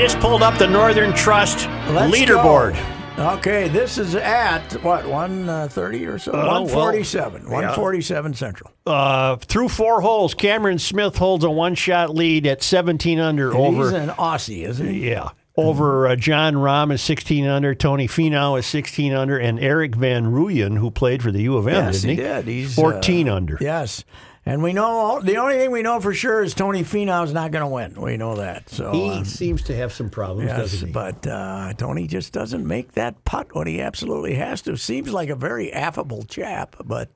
just pulled up the Northern Trust leaderboard. Okay, this is at, what, 130 or so? 147. Well, 147 Central. Through four holes, Cameron Smith holds a one-shot lead at 17 under over. He's an Aussie, isn't he? Yeah. Over John Rahm is 16 under, Tony Finau is 16 under, and Erik van Rooyen, who played for the U of M, didn't he? He's 14 under. Yes. And we know, the only thing we know for sure is Tony Finau's not going to win. We know that. So he seems to have some problems, doesn't he? But Tony just doesn't make that putt when he absolutely has to. Seems like a very affable chap, but...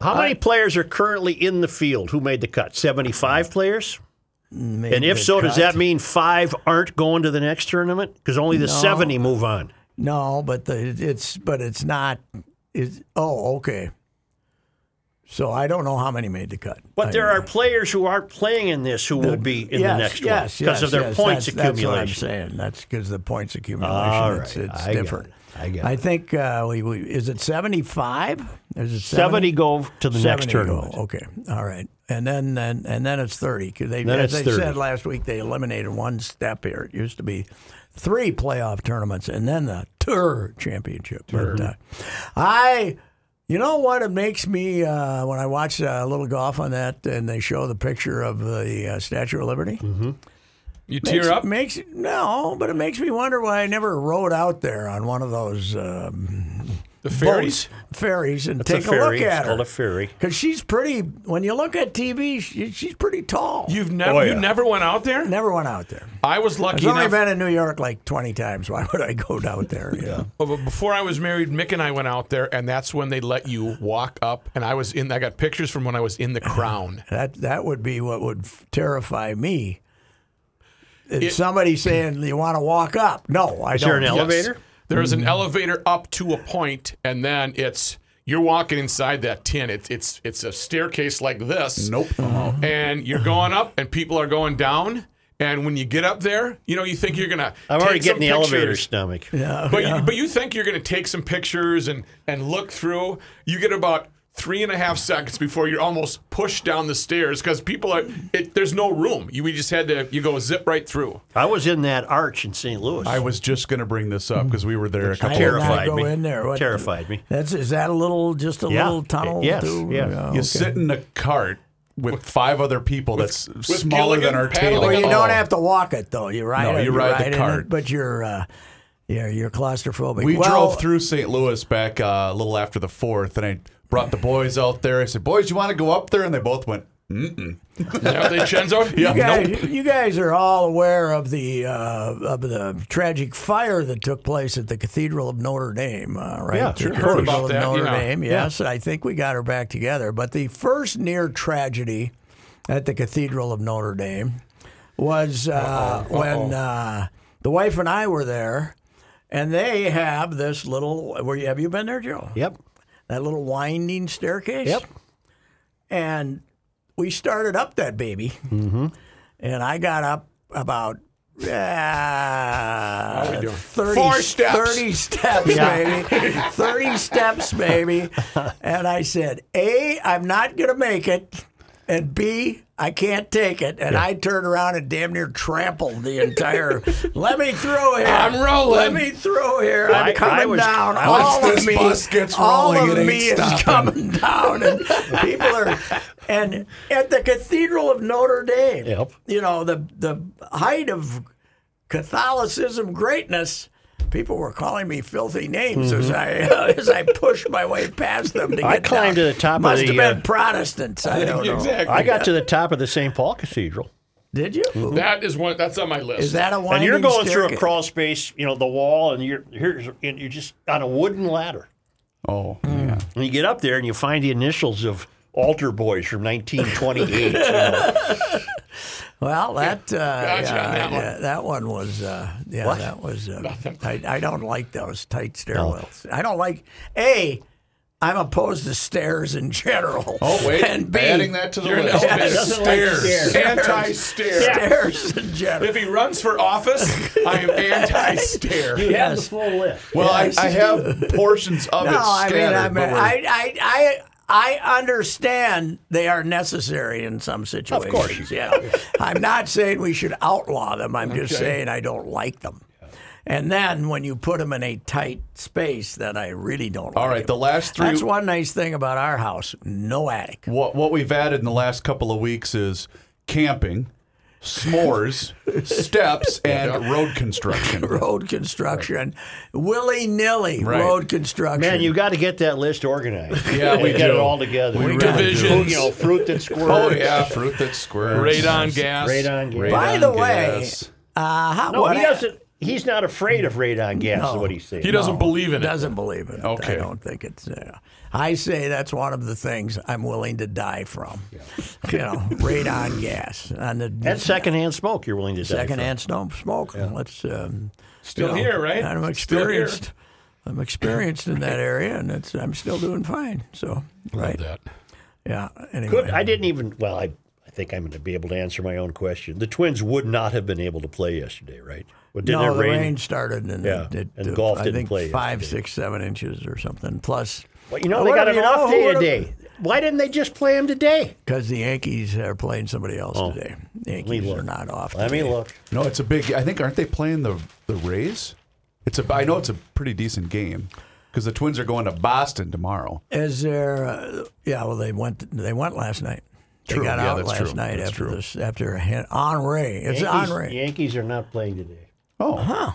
how many players are currently in the field who made the cut? 75 players? And if so, does that mean 5 aren't going to the next tournament? Because only the 70 move on. No, but it's not... okay. So I don't know how many made the cut. But there are players who aren't playing in this who will be in the next one because of their points accumulation. That's what I'm saying. That's because of the points accumulation. All right. It's different. I think, is it 75? Is it 70 go to the next tournament. Okay. All right. And then it's 30. Because they said last week they eliminated one step here. It used to be 3 playoff tournaments and then the Tour Championship. Tour. But you know what it makes me, when I watch a little golf on that and they show the picture of the Statue of Liberty? Mm-hmm. You tear up? No, but it makes me wonder why I never rode out there on one of those the ferries. Ferries and take a look at her. It's called a ferry. Because she's pretty, when you look at TV, she's pretty tall. You never went out there? Never went out there. I was lucky enough. I've only been in New York like 20 times. Why would I go down there? Yeah. But before I was married, Mick and I went out there, and that's when they let you walk up. And I got pictures from when I was in the crown. That would be what would terrify me. If somebody saying, you want to walk up. No, I don't. Is there an elevator? Yes. There is an elevator up to a point, and then you're walking inside that tin. It's a staircase like this. Nope. Mm-hmm. And you're going up, and people are going down. And when you get up there, you think you're gonna. I'm already getting the elevator stomach. Yeah. But you think you're gonna take some pictures and look through. You get about 3.5 seconds before you're almost pushed down the stairs because people are. There's no room. We just had to. You go zip right through. I was in that arch in St. Louis. I was just going to bring this up because we were there. Terrified me. Is that a little? Just a little tunnel? Yes. Yeah, you sit in a cart with 5 other people. That's smaller than our table. Well, you don't have to walk it though. You ride. No, you ride the cart. But you're. You're claustrophobic. We drove through St. Louis back a little after the 4th, and I brought the boys out there. I said, "Boys, you want to go up there?" And they both went, "Mm-mm." Is that what they Chenzo? Yeah, you guys are all aware of the tragic fire that took place at the Cathedral of Notre Dame, right? Yeah, sure. Heard about that. Notre Dame. Yes, I think we got her back together. But the first near tragedy at the Cathedral of Notre Dame was when the wife and I were there, and they have this little. Have you been there, Joe? Yep. That little winding staircase. Yep. And we started up that baby. Mm-hmm. And I got up about 30 steps, baby. And I said, A, I'm not going to make it. And B, I can't take it. And I turned around and damn near trampled the entire, let me through here. I'm rolling. Let me through here. I'm coming down. All of me is coming down. And people are, and at the Cathedral of Notre Dame, the height of Catholicism greatness, people were calling me filthy names as I pushed my way past them to get I climbed down. To the top Must of the... Must have been Protestants. I don't know. Exactly. I got to the top of the St. Paul Cathedral. Did you? Mm-hmm. That's on my list. Is that a winding staircase? And you're going through a crawl space, the wall, and you're just on a wooden ladder. Oh, yeah. And you get up there and you find the initials of altar boys from 1928. Well, that one was, that was, I don't like those tight stairwells. No. I don't like, A, I'm opposed to stairs in general. Oh, wait, and B, adding that to the list. Stairs. Anti-stairs. Stairs in general. If he runs for office, I am anti-stair. You have the full list. Well, I have portions of it scattered. I mean, I understand they are necessary in some situations. Of course. Yeah. I'm not saying we should outlaw them. I'm just saying I don't like them. And then when you put them in a tight space, then I really don't like them. All right, the last three... That's one nice thing about our house, no attic. What we've added in the last couple of weeks is camping, s'mores, steps, and road construction. Road construction. Right. Willy-nilly road construction. Man, you got to get that list organized. Yeah, we get it all together. We divisions. You know, fruit that squirts. Oh, yeah, fruit that squirts. Radon gas. Radon gas. By the way, he's not afraid of radon gas, is what he's saying. He doesn't believe in it. Doesn't believe in it. Okay. I don't think it's... I say that's one of the things I'm willing to die from. Yeah. You know, radon gas. And secondhand smoke you're willing to die from. Secondhand smoke. Yeah. Let's, still here, right? I'm experienced. I'm experienced in that area, and I'm still doing fine. So, right? Love that. Yeah. Anyway. I think I'm going to be able to answer my own question. The Twins would not have been able to play yesterday, right? No, the rain started, and golf didn't play. 5, 6, 7 inches or something. Plus, they got an off day today. Why didn't they just play him today? Because the Yankees are playing somebody else today. The Yankees are not off today. Let me look. No, it's a big. I think aren't they playing the Rays? I know it's a pretty decent game. Because the Twins are going to Boston tomorrow. Is there? They went last night. They got out last night after Henry. It's Henry. The Yankees are not playing today. Oh, huh.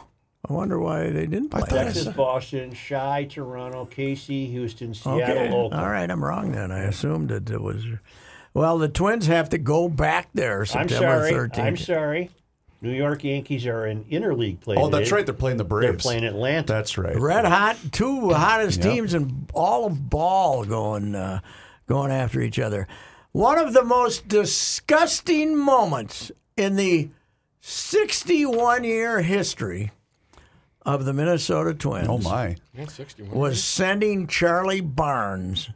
I wonder why they didn't play. Texas, Boston, Chi, Toronto, KC, Houston, Seattle, Oakland. All right, I'm wrong then. I assumed that it was... Well, the Twins have to go back there September 13th. I'm sorry. New York Yankees are in interleague play today. Oh, that's right. They're playing the Braves. They're playing Atlanta. That's right. Red hot. Two hottest teams in all of ball going after each other. One of the most disgusting moments in the 61-year history of the Minnesota Twins was sending Charlie Barnes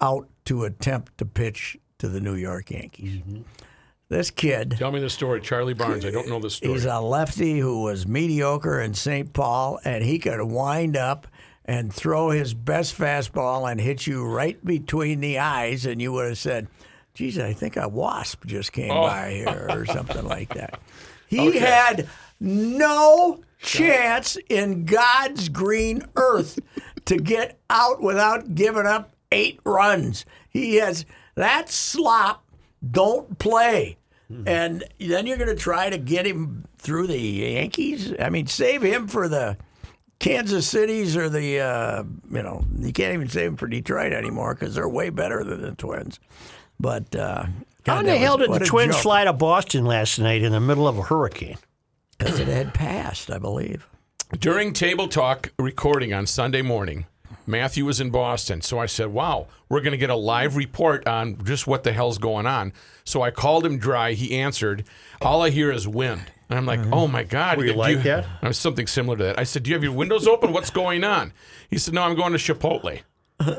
out to attempt to pitch to the New York Yankees. Mm-hmm. This kid... Tell me the story, Charlie Barnes. I don't know the story. He's a lefty who was mediocre in St. Paul, and he could wind up and throw his best fastball and hit you right between the eyes, and you would have said, geez, I think a wasp just came by here or something like that. He had no chance in God's green earth to get out without giving up 8 runs. He has that slop, don't play. Mm-hmm. And then you're going to try to get him through the Yankees? I mean, save him for the... Kansas City's or the, you can't even save them for Detroit anymore because they're way better than the Twins. But how in the hell did the Twins fly to Boston last night in the middle of a hurricane? Because it had passed, I believe. During Table Talk recording on Sunday morning, Matthew was in Boston. So I said, wow, we're going to get a live report on just what the hell's going on. So I called him dry. He answered. All I hear is wind. And I'm like, oh, my God. Were you like that? I was something similar to that. I said, do you have your windows open? What's going on? He said, no, I'm going to Chipotle.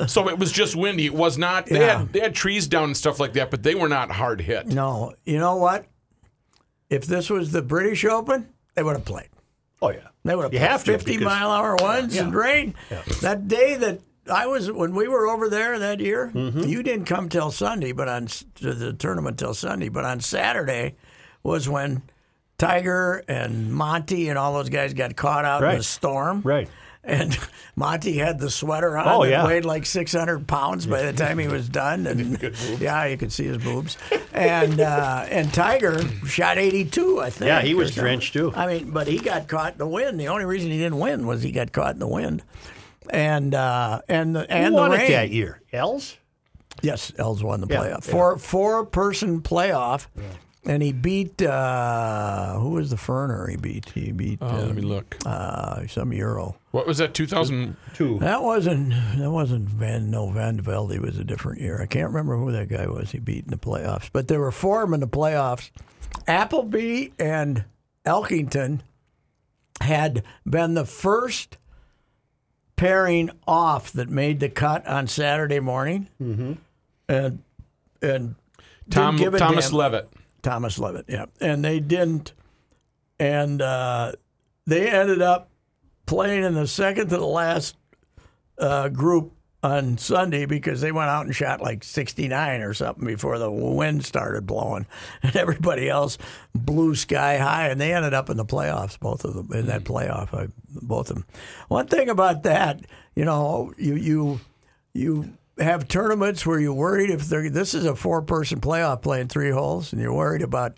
So it was just windy. It was not. They had trees down and stuff like that, but they were not hard hit. No. You know what? If this was the British Open, they would have played. Oh, yeah. They would have played 50-mile-hour ones and rain. Yeah. That day that when we were over there that year, you didn't come till Sunday, but to the tournament till Sunday. But on Saturday was when... Tiger and Monty and all those guys got caught out in the storm. Right. And Monty had the sweater on. Oh, yeah. Weighed like 600 pounds by the time he was done. And you could see his boobs. And Tiger shot 82, I think. Yeah, he was drenched, too. I mean, but he got caught in the wind. The only reason he didn't win was he got caught in the wind. And who won the rain. It that year? Els? Yes, Els won the playoff. Yeah. Four-person playoff. Yeah. And he beat, who was the Ferner he beat? He beat let me look. Some Euro. What was that, 2002? That wasn't Van Velde. It was a different year. I can't remember who that guy was he beat in the playoffs. But there were 4 of them in the playoffs. Appleby and Elkington had been the first pairing off that made the cut on Saturday morning. Mm-hmm. And Thomas Leavitt. Thomas Leavitt, yeah. And they didn't. And they ended up playing in the second to the last group on Sunday because they went out and shot like 69 or something before the wind started blowing, and everybody else blew sky high, and they ended up in the playoffs, both of them, in that playoff, both of them. One thing about that, you know, you have tournaments where you're worried if they're, this is a four-person playoff playing three holes, and you're worried about,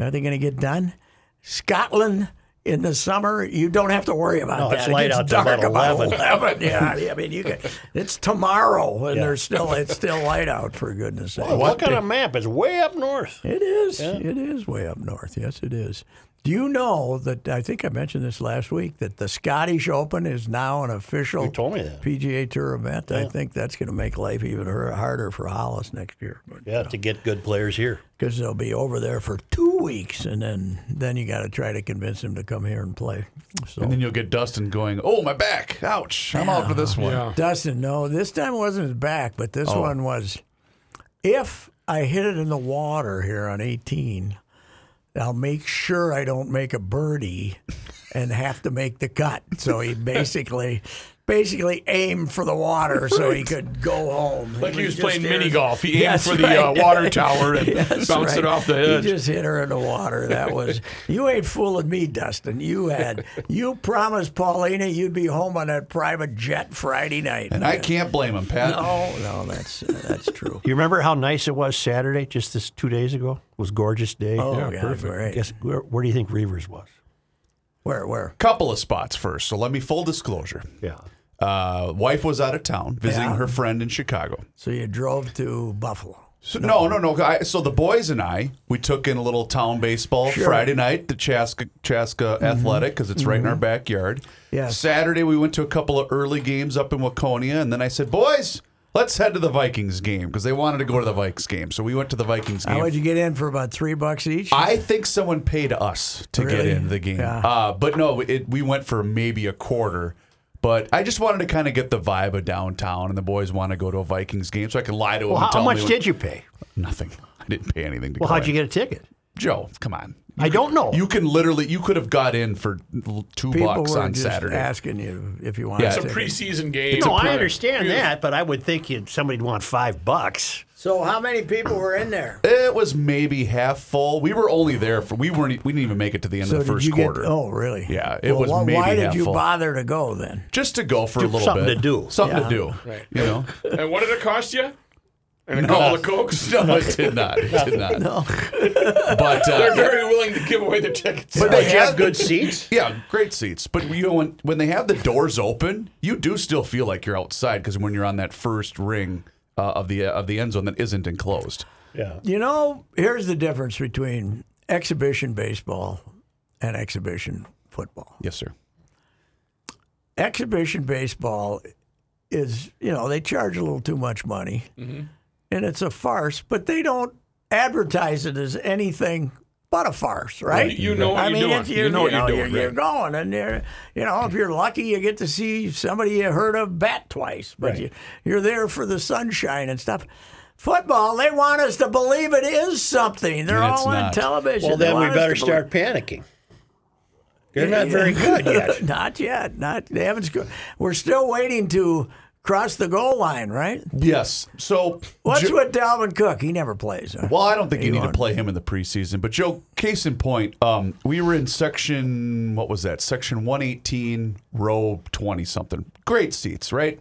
are they going to get done? Scotland in the summer, you don't have to worry about that. It's light out till about 11. Yeah, I mean, you can. It's tomorrow, and there's still it's light out, for goodness' sake. What kind of map? It's way up north. It is. Yeah. It is way up north. Yes, it is. Do you know that, I think I mentioned this last week, that the Scottish Open is now an official PGA Tour event? Yeah. I think that's going to make life even harder for Hollis next year. But, you know, to get good players here. Because they'll be over there for 2 weeks, and then you got to try to convince him to come here and play. So. And then you'll get Dustin going, oh, my back, ouch, I'm out for this one. Yeah. Dustin, no, this time wasn't his back, but this one was, if I hit it in the water here on 18, I'll make sure I don't make a birdie and have to make the cut. So he basically aimed for the water so he could go home. Like he was playing mini-golf. He aimed for the water tower and bounced it off the edge. He just hit her in the water. That was, you ain't fooling me, Dustin. You promised Paulina you'd be home on that private jet Friday night. And I can't blame him, Pat. No, that's true. You remember how nice it was Saturday, just this 2 days ago? It was a gorgeous day. Perfect. Right. Guess, where do you think Reavers was? Where? Couple of spots first, so let me full disclosure. Yeah. Wife was out of town visiting her friend in Chicago. So you drove to Buffalo. So, no. So the boys and I, we took in a little town baseball Friday night, the Chaska Athletic, because it's right in our backyard. Yes. Saturday we went to a couple of early games up in Waconia, and then I said, boys, let's head to the Vikings game, because they wanted to go to the Vikes game. So we went to the Vikings game. How would you get in for about $3 each? I think someone paid us to get into the game. Yeah. But no, we went for maybe a quarter. But I just wanted to kind of get the vibe of downtown, and the boys want to go to a Vikings game, so I could lie to them. Well, how much did you pay? Nothing. I didn't pay anything. Well, how'd you get a ticket? Joe, come on. I don't know. You can literally, you could have got in for $2 on Saturday. People were asking you if you wanted. Yeah, it's a preseason game. No, I understand that, but I would think somebody'd want $5. So how many people were in there? It was maybe half full. We were only there for we didn't even make it to the end of the first quarter. Oh, really? Yeah, it was maybe half full. Why did you bother to go then? Just to go for a little bit. Something to do. Right. You know. And what did it cost you? And a couple of Cokes? No, it did not. No. But they're very willing to give away their tickets. But they have good seats? Yeah, great seats. But you know, when they have the doors open, you do still feel like you're outside, because when you're on that first ring of the end zone that isn't enclosed. Yeah. You know, here's the difference between exhibition baseball and exhibition football. Yes, sir. Exhibition baseball is, you know, they charge a little too much money. Mm-hmm. And it's a farce, but they don't advertise it as anything but a farce, right? You know what you're doing. You know what you're doing. You're going, and you know, if you're lucky, you get to see somebody you heard of bat twice. But you're there for the sunshine and stuff. Football, they want us to believe it is something. They're all on television. Well, then we better start panicking. They're not very good yet. Not yet. They haven't. We're still waiting to cross the goal line, right? Yes. So what's with Dalvin Cook? He never plays. Huh? Well, I don't think you need to play him in the preseason. But, Joe, case in point, we were in section, what was that? Section 118, row 20-something. Great seats, right?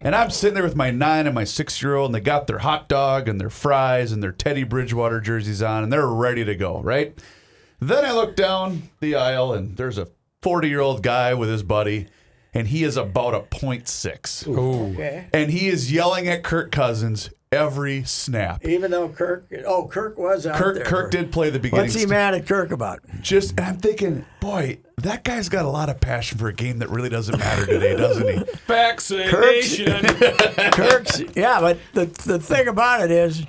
And I'm sitting there with my 9 and my 6-year-old, and they got their hot dog and their fries and their Teddy Bridgewater jerseys on, and they're ready to go, right? Then I look down the aisle, and there's a 40-year-old guy with his buddy, and he is about a .6. Ooh. Okay. And he is yelling at Kirk Cousins every snap. Even though Kirk was out there. Kirk did play the beginning. What's he mad at Kirk about? And I'm thinking, boy, that guy's got a lot of passion for a game that really doesn't matter today, doesn't he? Vaccination. Kirk's, yeah, but the thing about it is,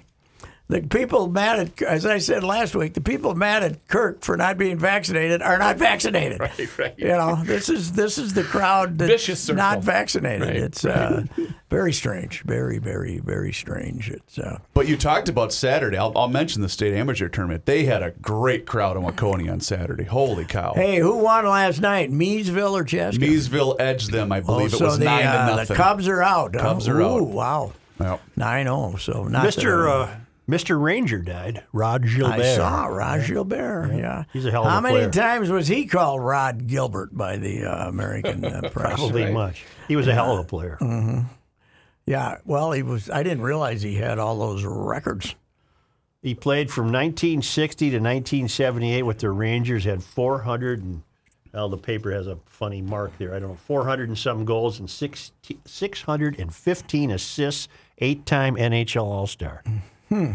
The people mad at, as I said last week, the people mad at Kirk for not being vaccinated are not vaccinated. Right, right. You know, this is the crowd that's not vaccinated. Right, it's very strange, very, very, very strange. It's. But you talked about Saturday. I'll mention the state amateur tournament. They had a great crowd in Waconia on Saturday. Holy cow! Hey, who won last night? Miesville or Chaska? Miesville edged them, I believe. Oh, so it was 9-0. The Cubs are out. Cubs are out. Wow. Yep. 9-0. So not Mr. Ranger died, Rod Gilbert. I saw Rod Gilbert, yeah. He's a hell of a player. How many times was he called Rod Gilbert by the American press? Probably right? Much. He was a hell of a player. Mm-hmm. Yeah, well, he was. I didn't realize he had all those records. He played from 1960 to 1978 with the Rangers, had 400 and... Well, the paper has a funny mark there. I don't know, 400 and some goals and 615 assists, 8-time NHL All-Star. Hmm.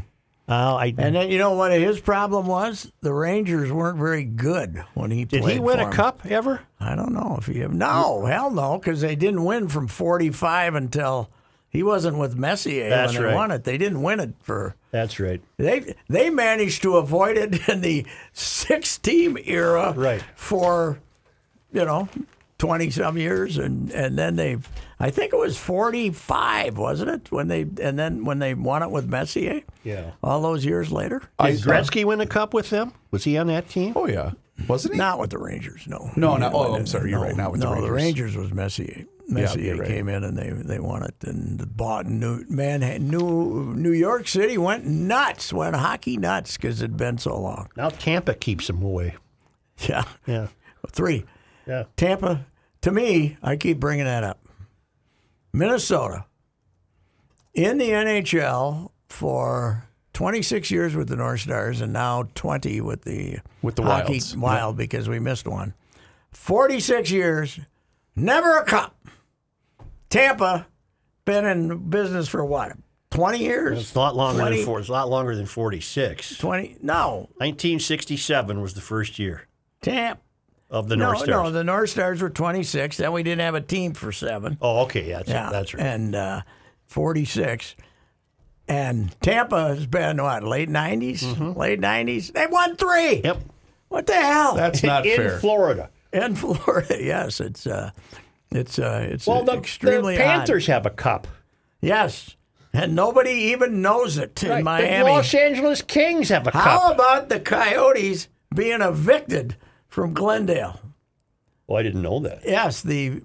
And then, you know what his problem was? The Rangers weren't very good when he played. Did he win a cup ever? I don't know if he ever. No, hell no, because they didn't win from 45 until he wasn't with Messier when they won it. They didn't win it for. That's right. They managed to avoid it in the 6-team era for, you know, 20-some years, and then they, I think it was 45, wasn't it? When they won it with Messier? Yeah. All those years later? Did Gretzky win the cup with them? Was he on that team? Oh, yeah. Wasn't he? Not with the Rangers, no. You're right. Not with the Rangers. No, the Rangers was Messier. Messier came in and they won it. And New York City went hockey nuts because it had been so long. Now Tampa keeps them away. Yeah. Yeah. 3. Yeah. Tampa, to me, I keep bringing that up. Minnesota, in the NHL for 26 years with the North Stars and now 20 with the Wild because we missed one. 46 years, never a cup. Tampa, been in business for what, 20 years? Well, it's a lot longer than 40. It's a lot longer than 46. 1967 was the first year. Tampa. Of the North Stars. No, the North Stars were 26. Then we didn't have a team for 7. Oh, okay. That's right. And 46. And Tampa has been, what, late 90s? Mm-hmm. Late 90s? They won 3. Yep. What the hell? That's not fair. In Florida, yes. It's extremely odd. Well, the Panthers have a cup. Yes. And nobody even knows it in Miami. The Los Angeles Kings have a cup. How about the Coyotes being evicted from Glendale? Well, I didn't know that. Yes, you're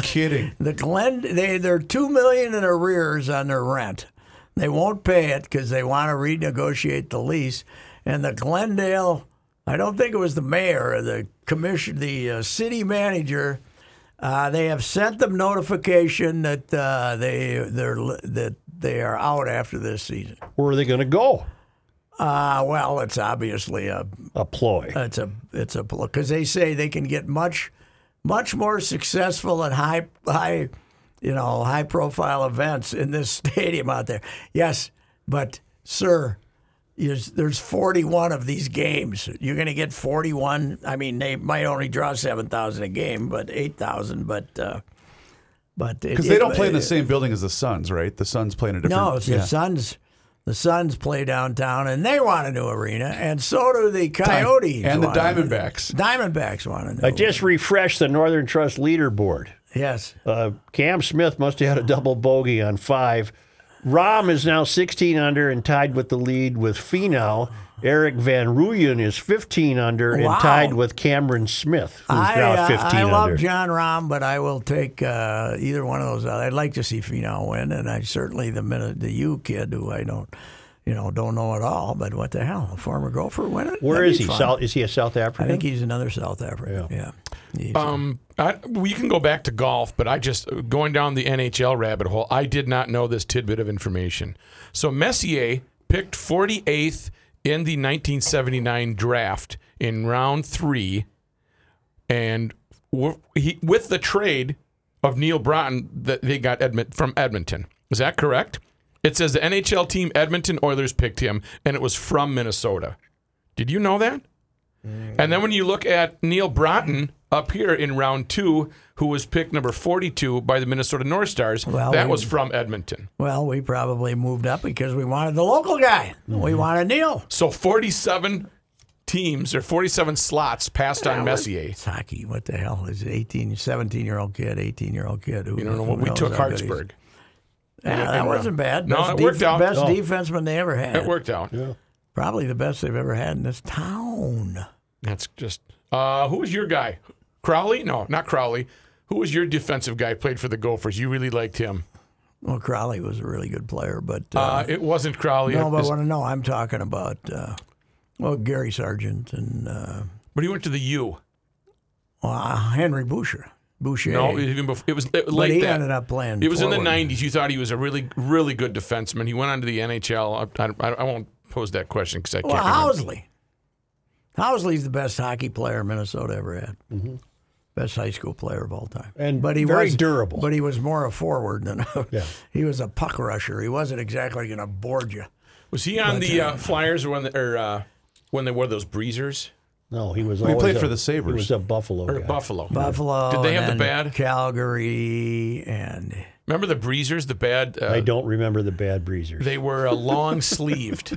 kidding. The they're $2 million in arrears on their rent. They won't pay it because they want to renegotiate the lease. And the Glendale, I don't think it was the mayor or the commission, the city manager. They have sent them notification that they are out after this season. Where are they going to go? Well, it's obviously a ploy. It's a ploy because they say they can get much more successful at high profile events in this stadium out there. Yes, but sir, there's 41 of these games. You're going to get 41. I mean, they might only draw 7,000 a game, but 8,000. But because they don't play in the same building as the Suns, right? The Suns play in a different. No, it's the Suns. The Suns play downtown, and they want a new arena, and so do the Coyotes. And the Diamondbacks. Diamondbacks want a new arena. I just refreshed the Northern Trust leaderboard. Yes. Cam Smith must have had a double bogey on 5. Rahm is now 16 under and tied with the lead with Finau. Erik van Rooyen is 15 under and tied with Cameron Smith, who's now 15 under. I love John Rahm, but I will take either one of those out. I'd like to see Finau win, and I certainly the U kid who I don't know at all. But what the hell, a former golfer win it? Where is he? Is he a South African? I think he's another South African. Yeah. We can go back to golf, but I just going down the NHL rabbit hole. I did not know this tidbit of information. So Messier picked 48th. In the 1979 draft in round 3, and with the trade of Neil Broughton, that they got from Edmonton. Is that correct? It says the NHL team Edmonton Oilers picked him, and it was from Minnesota. Did you know that? And then when you look at Neil Broughton, up here in round two, who was picked number 42 by the Minnesota North Stars. Well, that was from Edmonton. Well, we probably moved up because we wanted the local guy. Mm-hmm. We wanted Neil. So 47 teams or 47 slots passed on Messier. It's hockey. What the hell? It's an 18-year-old kid. Who, you don't know what we took Hartsburg. Yeah, that wasn't bad. No, it worked out. Best defenseman they ever had. It worked out. Yeah. Probably the best they've ever had in this town. That's just... who was your guy? Crowley? No, not Crowley. Who was your defensive guy played for the Gophers? You really liked him. Well, Crowley was a really good player, but... it wasn't Crowley. No, but I want to know. I'm talking about, Gary Sargent and... but he went to the U. Henry Boucher. No, even before, it was late but he ended up playing. It was forward. In the 90s. You thought he was a really, really good defenseman. He went on to the NHL. I won't pose that question because I can't remember. Housley's the best hockey player Minnesota ever had. Mm-hmm. Best high school player of all time. But he was durable. But he was more a forward than he was a puck rusher. He wasn't exactly going to board you. Was he on the Flyers when they wore those breezers? No, he was. He played for the Sabres. He was a Buffalo guy. Buffalo. Did they have the bad? Calgary and. Remember the breezers? The bad. I don't remember the bad breezers. They were long sleeved.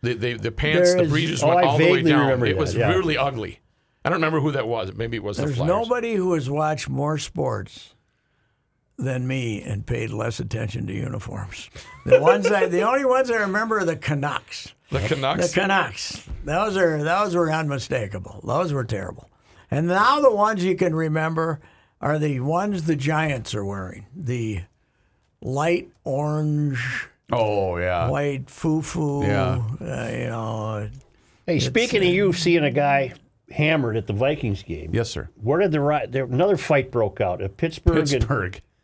The pants, the breezers went all the way down. It was really ugly. I don't remember who that was. Maybe it was the Flyers. There's nobody who has watched more sports than me and paid less attention to uniforms. The only ones I remember are the Canucks. The Canucks. Those were unmistakable. Those were terrible. And now the ones you can remember are the ones the Giants are wearing. The light orange, white foo-foo. Yeah. Hey, speaking of you seeing a guy hammered at the Vikings game. Yes, sir. Where did another fight broke out at Pittsburgh.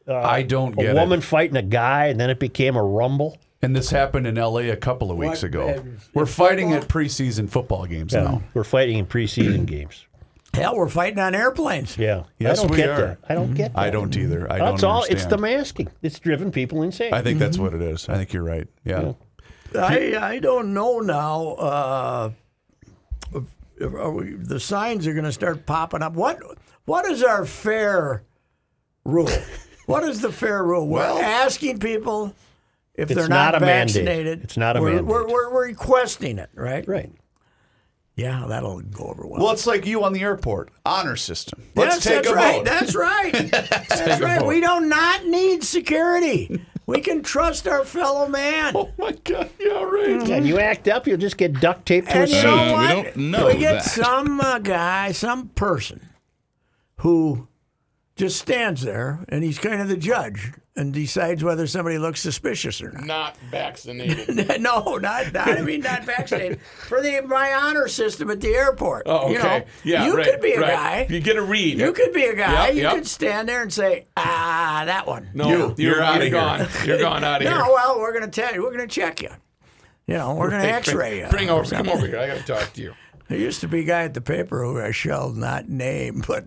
I don't get it. A woman fighting a guy, and then it became a rumble. And this happened in L.A. a couple of weeks ago. We're fighting at preseason football games now. We're fighting in preseason games. Hell, we're fighting on airplanes. Yeah. Yes, we are. I don't get that. I don't either. I don't understand. It's the masking. It's driven people insane. I think that's what it is. I think you're right. Yeah. I don't know now. The signs are going to start popping up. What is our fair rule? What is the fair rule? Well, we're asking people... If they're not vaccinated, it's not a mandate. We're requesting it, right? Right. Yeah, that'll go over well. Well, it's like you on the airport honor system. Let's take a vote. That's right. That's right. We do not need security. We can trust our fellow man. Oh my God! Yeah, right. Mm-hmm. And you act up, you'll just get duct taped to a seat. We don't know. We get some guy, some person, who just stands there, and he's kind of the judge. And decides whether somebody looks suspicious or not. Not vaccinated. Not vaccinated. For my honor system at the airport. Oh, okay. You could be a guy. You get a read. You could be a guy. Yep. You could stand there and say, that one. No, you're out of gone. You're gone out of here. No, well, we're going to tell you. We're going to check you. We're going to X-ray you. Come over here. I got to talk to you. There used to be a guy at the paper who I shall not name, but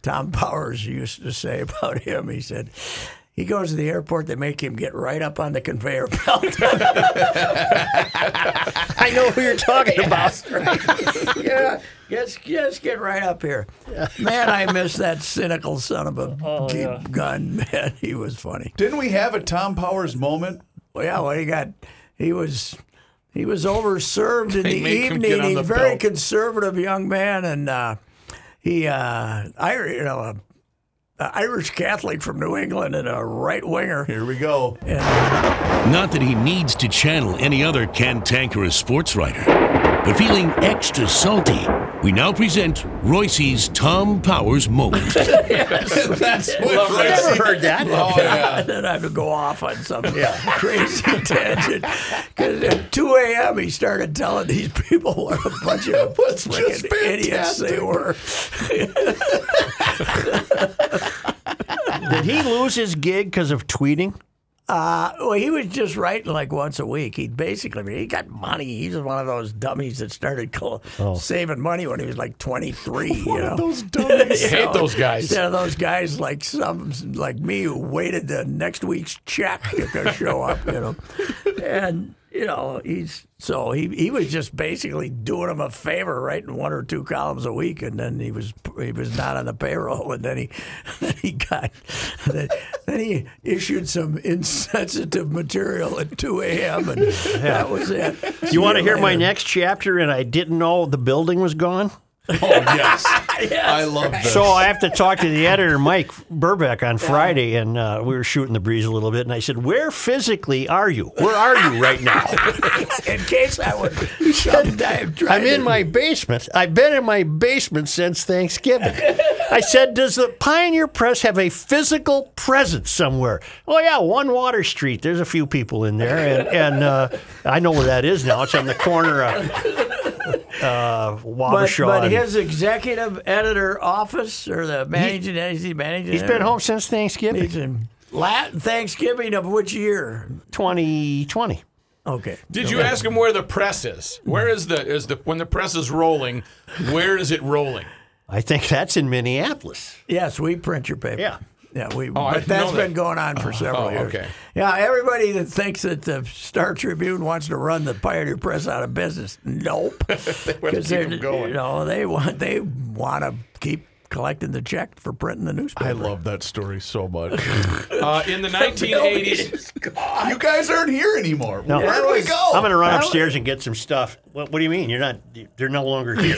Tom Powers used to say about him. He said... He goes to the airport, they make him get right up on the conveyor belt. I know who you're talking about. Right. Yeah, just get right up here. Yeah. Man, I miss that cynical son of a gun, man. He was funny. Didn't we have a Tom Powers moment? Well, yeah, he got... He was overserved in the evening. He's a very conservative young man, and Irish Catholic from New England and a right-winger. Here we go. And... Not that he needs to channel any other cantankerous sports writer, but feeling extra salty, we now present Royce's Tom Powers moment. Yes. That's what I never heard that. Oh, yeah. Then I have to go off on some crazy tangent. Because at 2 a.m. he started telling these people what a bunch of freaking idiots they were. Did he lose his gig because of tweeting? Well, he was just writing like once a week. He got money. He was one of those dummies that started saving money when he was like 23. Those dummies. I hate those guys. Instead of those guys like some like me who waited the next week's check to show up. And you know, he was just basically doing him a favor, writing one or two columns a week, and then he was not on the payroll, and then he issued some insensitive material at 2 a.m. and that was it. You want to hear my next chapter? And I didn't know the building was gone. Oh, yes. Yes. I love this. So I have to talk to the editor, Mike Burbeck, on Friday, and we were shooting the breeze a little bit, and I said, where physically are you? Where are you right now? In case I would sometime try I'm in my basement. I've been in my basement since Thanksgiving. I said, does the Pioneer Press have a physical presence somewhere? Oh, yeah, 1 Water Street. There's a few people in there, and I know where that is now. It's on the corner of... Wabashaw. But his executive editor office or the managing editor. He's been home since Thanksgiving. He's in Thanksgiving of which year? 2020. Okay. Did you ask him where the press is? Where is the when the press is rolling? Where is it rolling? I think that's in Minneapolis. Yes, we print your paper. Yeah. Yeah, but that's been going on for several years. Okay. Yeah, everybody that thinks that the Star Tribune wants to run the Pioneer Press out of business, nope. Because they want to keep collecting the check for printing the newspaper. I love that story so much. In the 1980s, you guys aren't here anymore. No. Where do we go? I'm going to run upstairs and get some stuff. What do you mean? You're not? They're no longer here.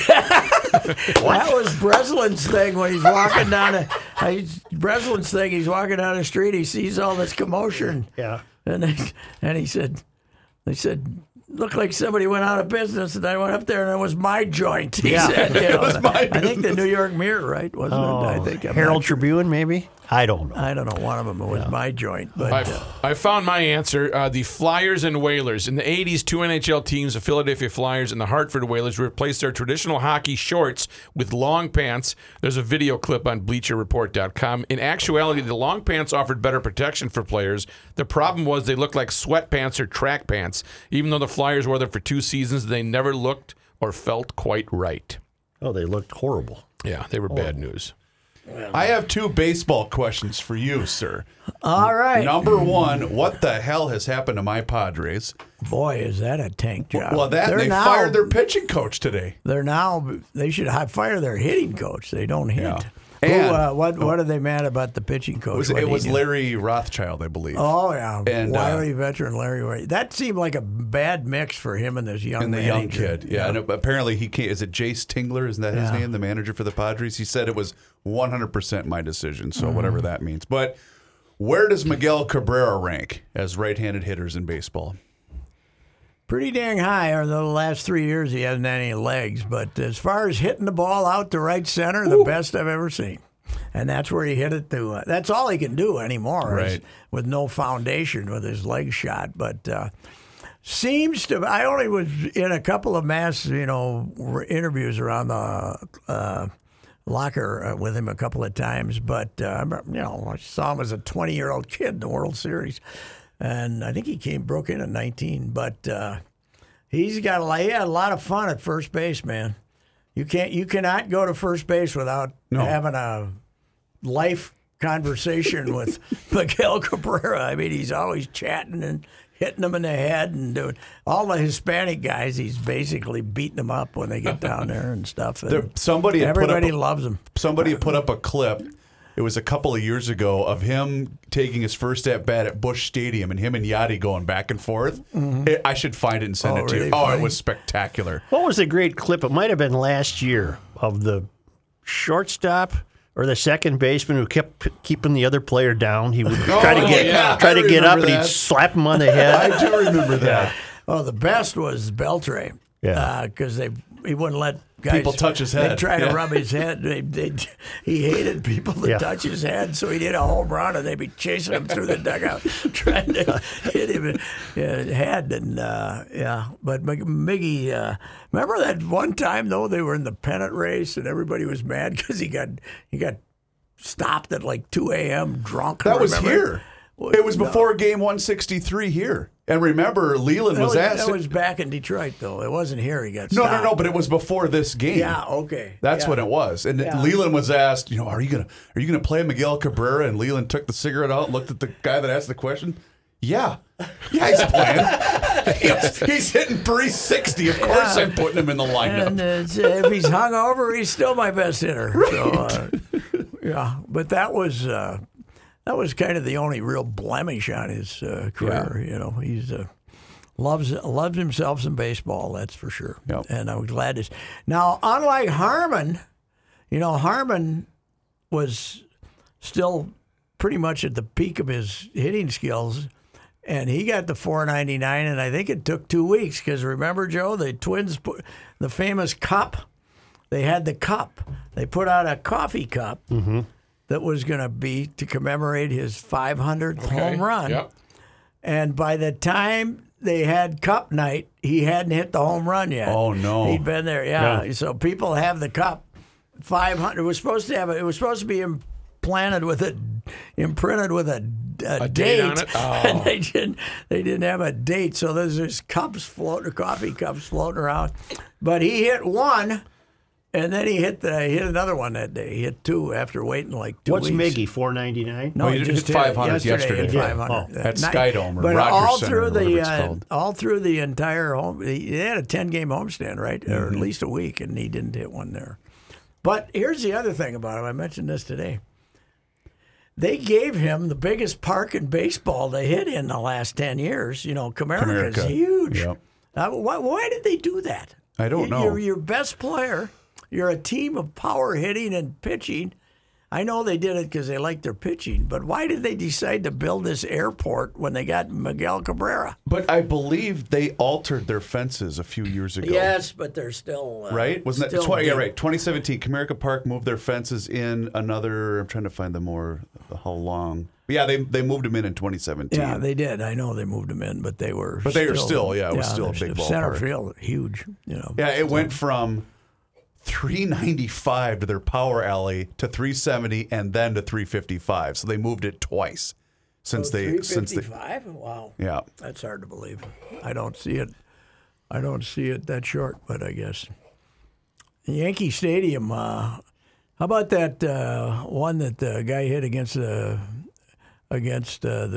That was Breslin's thing when he's walking down the street. He sees all this commotion. Yeah, and he said. Looked like somebody went out of business, and I went up there, and it was my joint. He said, "It was my business." I think the New York Mirror, right? Wasn't it? I think Herald Tribune, maybe. I don't know. One of them was my joint. But I found my answer. The Flyers and Whalers in the '80s. 2 NHL teams, the Philadelphia Flyers and the Hartford Whalers, replaced their traditional hockey shorts with long pants. There's a video clip on BleacherReport.com. In actuality, the long pants offered better protection for players. The problem was they looked like sweatpants or track pants. Even though the Flyers wore them for 2 seasons, they never looked or felt quite right. Oh, they looked horrible. Yeah, they were bad news. I have 2 baseball questions for you, sir. All right. Number 1, what the hell has happened to my Padres? Boy, is that a tank job. Well, they fired their pitching coach today. They should fire their hitting coach. They don't hit. Yeah. And, what are they mad about the pitching coach? It was Larry Rothschild, I believe. Oh, yeah. And, Wiley veteran Larry Rothschild. That seemed like a bad mix for him and this young manager. And the young kid, yeah. And apparently he can't. Is it Jace Tingler? Isn't that his name, the manager for the Padres? He said it was 100% my decision, so whatever that means. But where does Miguel Cabrera rank as right-handed hitters in baseball? Pretty dang high. Over the last 3 years, he hasn't had any legs. But as far as hitting the ball out to right center, the best I've ever seen. And that's where he hit it to. That's all he can do anymore, right, with no foundation with his leg shot. But seems to. I only was in a couple of mass, interviews around the locker with him a couple of times. But I saw him as a 20-year-old kid in the World Series. And I think he broke in at 19, but he had a lot of fun at first base, man. You cannot go to first base without having a life conversation with Miguel Cabrera. I mean, he's always chatting and hitting them in the head and doing all the Hispanic guys. He's basically beating them up when they get down there and stuff. And everybody loves him. Somebody put up a clip. It was a couple of years ago of him taking his first at-bat at Busch Stadium and him and Yachty going back and forth. Mm-hmm. I should find it and send it to you. Funny. It was spectacular. What was the great clip? It might have been last year of the shortstop or the second baseman who kept keeping the other player down. He would try to get up and he'd slap him on the head. I do remember that. Oh, the best was Beltre. Yeah, because he wouldn't let guys. People touch his head. They tried to rub his head. He hated people to touch his head, so he did a home run, and they'd be chasing him through the dugout, trying to hit him in his head. And but Miggy, remember that one time though they were in the pennant race, and everybody was mad because he got stopped at like 2 a.m. drunk. That was here. It was before game 163 here. And remember, Leland was asked. That was back in Detroit, though. It wasn't here he got stopped. No, but it was before this game. Yeah, okay. That's what it was. And Leland was asked, are you gonna play Miguel Cabrera? And Leland took the cigarette out, looked at the guy that asked the question. Yeah, he's playing. he's hitting 360. Of course, I'm putting him in the lineup. And if he's hungover, he's still my best hitter. Right. So, but that was kind of the only real blemish on his career. Yeah. You know, he's loves himself some baseball. That's for sure. Yep. And I was glad to. Now, unlike Harmon, Harmon was still pretty much at the peak of his hitting skills, and he got the 499, and I think it took 2 weeks because remember, Joe, the Twins put the famous cup. They had the cup. They put out a coffee cup that was going to be to commemorate his 500th home run. Yep. And by the time they had cup night, he hadn't hit the home run yet. Oh, no. He'd been there, yeah. So people have the cup. 500 was supposed to have it. It was supposed to be imprinted with a date on it? Oh. And they didn't have a date, so there's just coffee cups floating around. But he hit one, and then he hit another one that day. He hit two after waiting like 2 weeks. What's Miggy, 499? No, he just hit 500 yesterday. 500. Oh, at Skydome or Rogers Center, whatever it's called. All through the entire home, they had a 10-game homestand, right? Mm-hmm. Or at least a week, and he didn't hit one there. But here's the other thing about him. I mentioned this today. They gave him the biggest park in baseball to hit in the last 10 years. Comerica is huge. Yep. Why did they do that? I don't know. You're your best player. You're a team of power hitting and pitching. I know they did it because they liked their pitching, but why did they decide to build this airport when they got Miguel Cabrera? But I believe they altered their fences a few years ago. Yes, but they're still... right? Wasn't that... yeah, right. 2017, Comerica Park moved their fences in another... I'm trying to find how long... Yeah, they moved them in 2017. Yeah, they did. I know they moved them in, but they were... But they were still... Yeah, it was still a big ballpark. Center field, huge. Yeah, it went from... 395 to their power alley to 370 and then to 355. So they moved it twice since 355. Wow. Yeah, that's hard to believe. I don't see it that short, but I guess Yankee Stadium. How about that one that the guy hit against the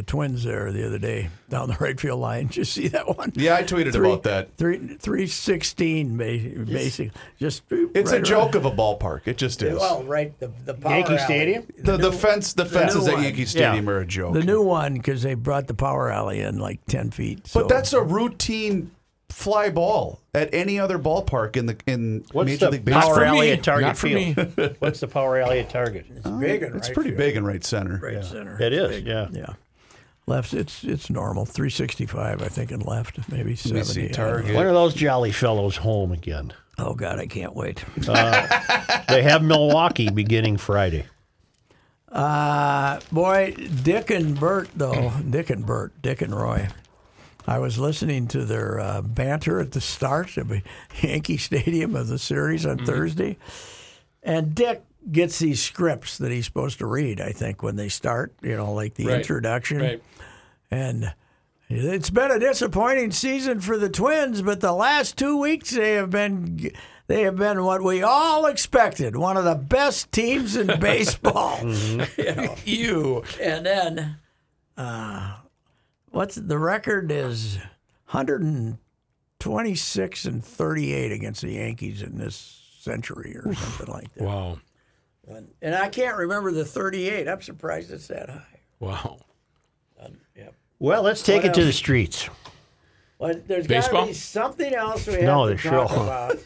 Twins there the other day down the right field line? Did you see that one? Yeah, I tweeted about that. 316, basically. Just it's a joke of a ballpark. It just is. Well, right, the power Yankee alley. Stadium? The fences at Yankee Stadium are a joke. The new one, because they brought the power alley in like 10 feet. So. But that's a routine fly ball at any other ballpark in Major League Baseball. What's the power alley at Target Field? What's the power alley at Target? It's big and right. It's pretty big in right center. Right center. It is. Big. Yeah. Yeah. Left. It's normal. 365, I think, and left maybe 70. Target. When are those jolly fellows home again? Oh God, I can't wait. They have Milwaukee beginning Friday. Boy, Dick and Roy. I was listening to their banter at the start of Yankee Stadium of the series on Thursday. And Dick gets these scripts that he's supposed to read, I think, when they start, like the introduction. Right. And it's been a disappointing season for the Twins, but the last 2 weeks they have been what we all expected, one of the best teams in baseball. And then... what's the record is 126-38 against the Yankees in this century or something like that. Wow. And I can't remember the 38. I'm surprised it's that high. Wow. Yep. Well, let's take it to the streets. Well, there's got to be something else we have to talk about.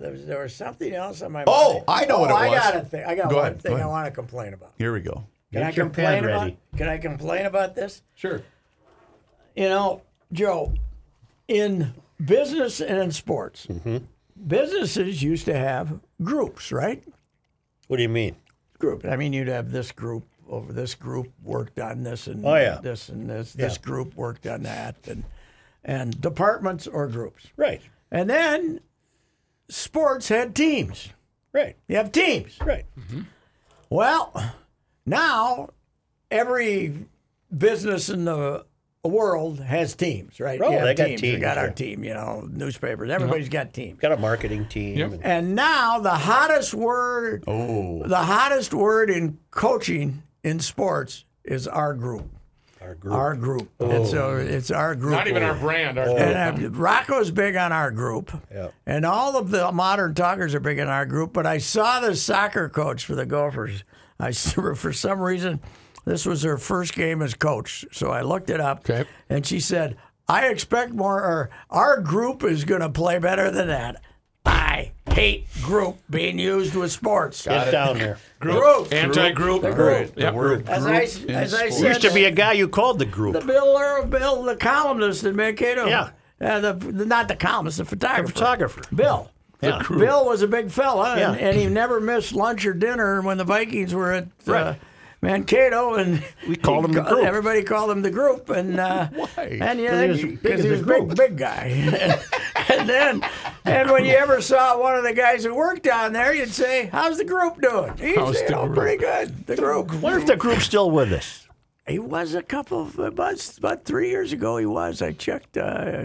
There was something else on my mind. I know what it was. I got one thing I want to complain about. Here we go. Can I complain about this? Sure. Joe, in business and in sports, businesses used to have groups, right? What do you mean? Group. I mean, you'd have this group over this group worked on this and this and this. Yeah. This group worked on that and departments or groups. Right. And then sports had teams. Right. You have teams. Right. Mm-hmm. Well... Now, every business in the world has teams, right? Oh, they got teams. We got our team, newspapers. Everybody's got teams. Got a marketing team. Yep. And now the hottest word in coaching in sports is our group. Our group. Oh. It's our group. Not even our brand. Our group. And Rocco's big on our group. Yeah. And all of the modern talkers are big on our group. But I saw the soccer coach for the Gophers. For some reason, this was her first game as coach. So I looked it up. Okay. And she said, I expect more. Or our group is going to play better than that. I hate group being used with sports. Get down there. Group. Anti-group. The group. Yep. The word group. As I said, there used to be a guy you called the group. The Bill, the columnist in Mankato. Yeah. Not the columnist, the photographer. Bill. Yeah. Bill was a big fella, yeah. and he never missed lunch or dinner when the Vikings were at Mankato, and we called him the group. Everybody called him the group, and why? And yeah, because he was a big guy. And when you ever saw one of the guys who worked down there, you'd say, "How's the group doing?" He's pretty good. The group. I wonder if the group's still with us. He was about 3 years ago. He was. I checked.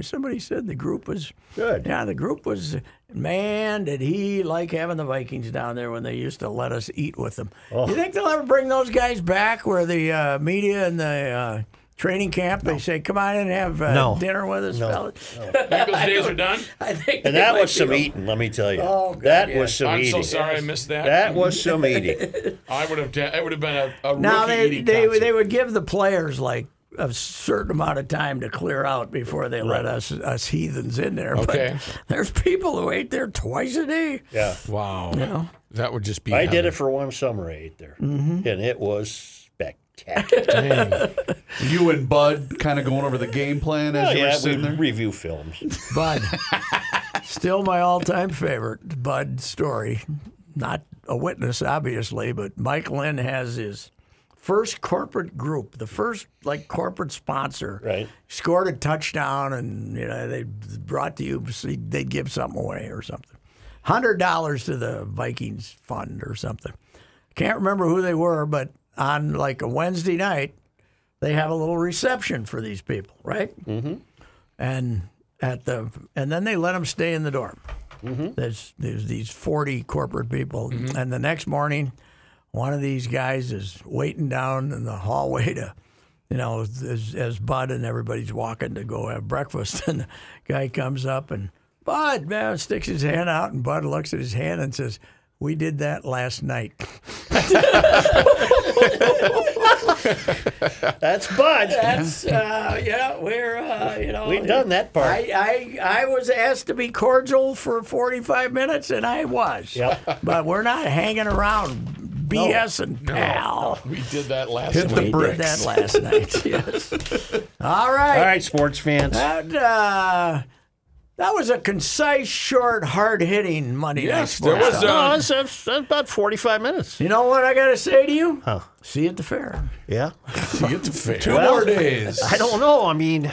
Somebody said the group was good. Yeah, the group was. Man, did he like having the Vikings down there when they used to let us eat with them. Oh. You think they'll ever bring those guys back where the media and the training camp, they say, come on in and have dinner with us, fellas? No. Think those days are done? I think and that was some eating, let me tell you. Oh, God, that was some eating. I'm so sorry I missed that. That was some eating. It would have been a rookie eating contest. They would give the players, a certain amount of time to clear out before they let us heathens in there. Okay. But there's people who ate there twice a day. Yeah. Wow. You know? That would just be. I did it for one summer. I ate there, and it was spectacular. You and Bud kind of going over the game plan as you were sitting there. Review films. Bud, still my all-time favorite Bud story. Not a witness, obviously, but Mike Lynn has his. First corporate group, the first corporate sponsor, scored a touchdown, and they brought to you. They'd give something away or something, $100 to the Vikings fund or something. Can't remember who they were, but on a Wednesday night, they have a little reception for these people, right? Mm-hmm. And then they let them stay in the dorm. Mm-hmm. There's these 40 corporate people, and the next morning. One of these guys is waiting down in the hallway to, as Bud and everybody's walking to go have breakfast. And the guy comes up and, Bud, man, sticks his hand out. And Bud looks at his hand and says, we did that last night. That's Bud. That's, we're, We've done that part. I was asked to be cordial for 45 minutes, and I was. Yep. But we're not hanging around. BS and pal. No. We did that last night. We did that last night, yes. All right. All right, sports fans. That was a concise, short, hard-hitting Monday night sports. That was about 45 minutes. You know what I got to say to you? Huh. See you at the fair. Yeah? See you at the fair. Two more days. I don't know. I mean...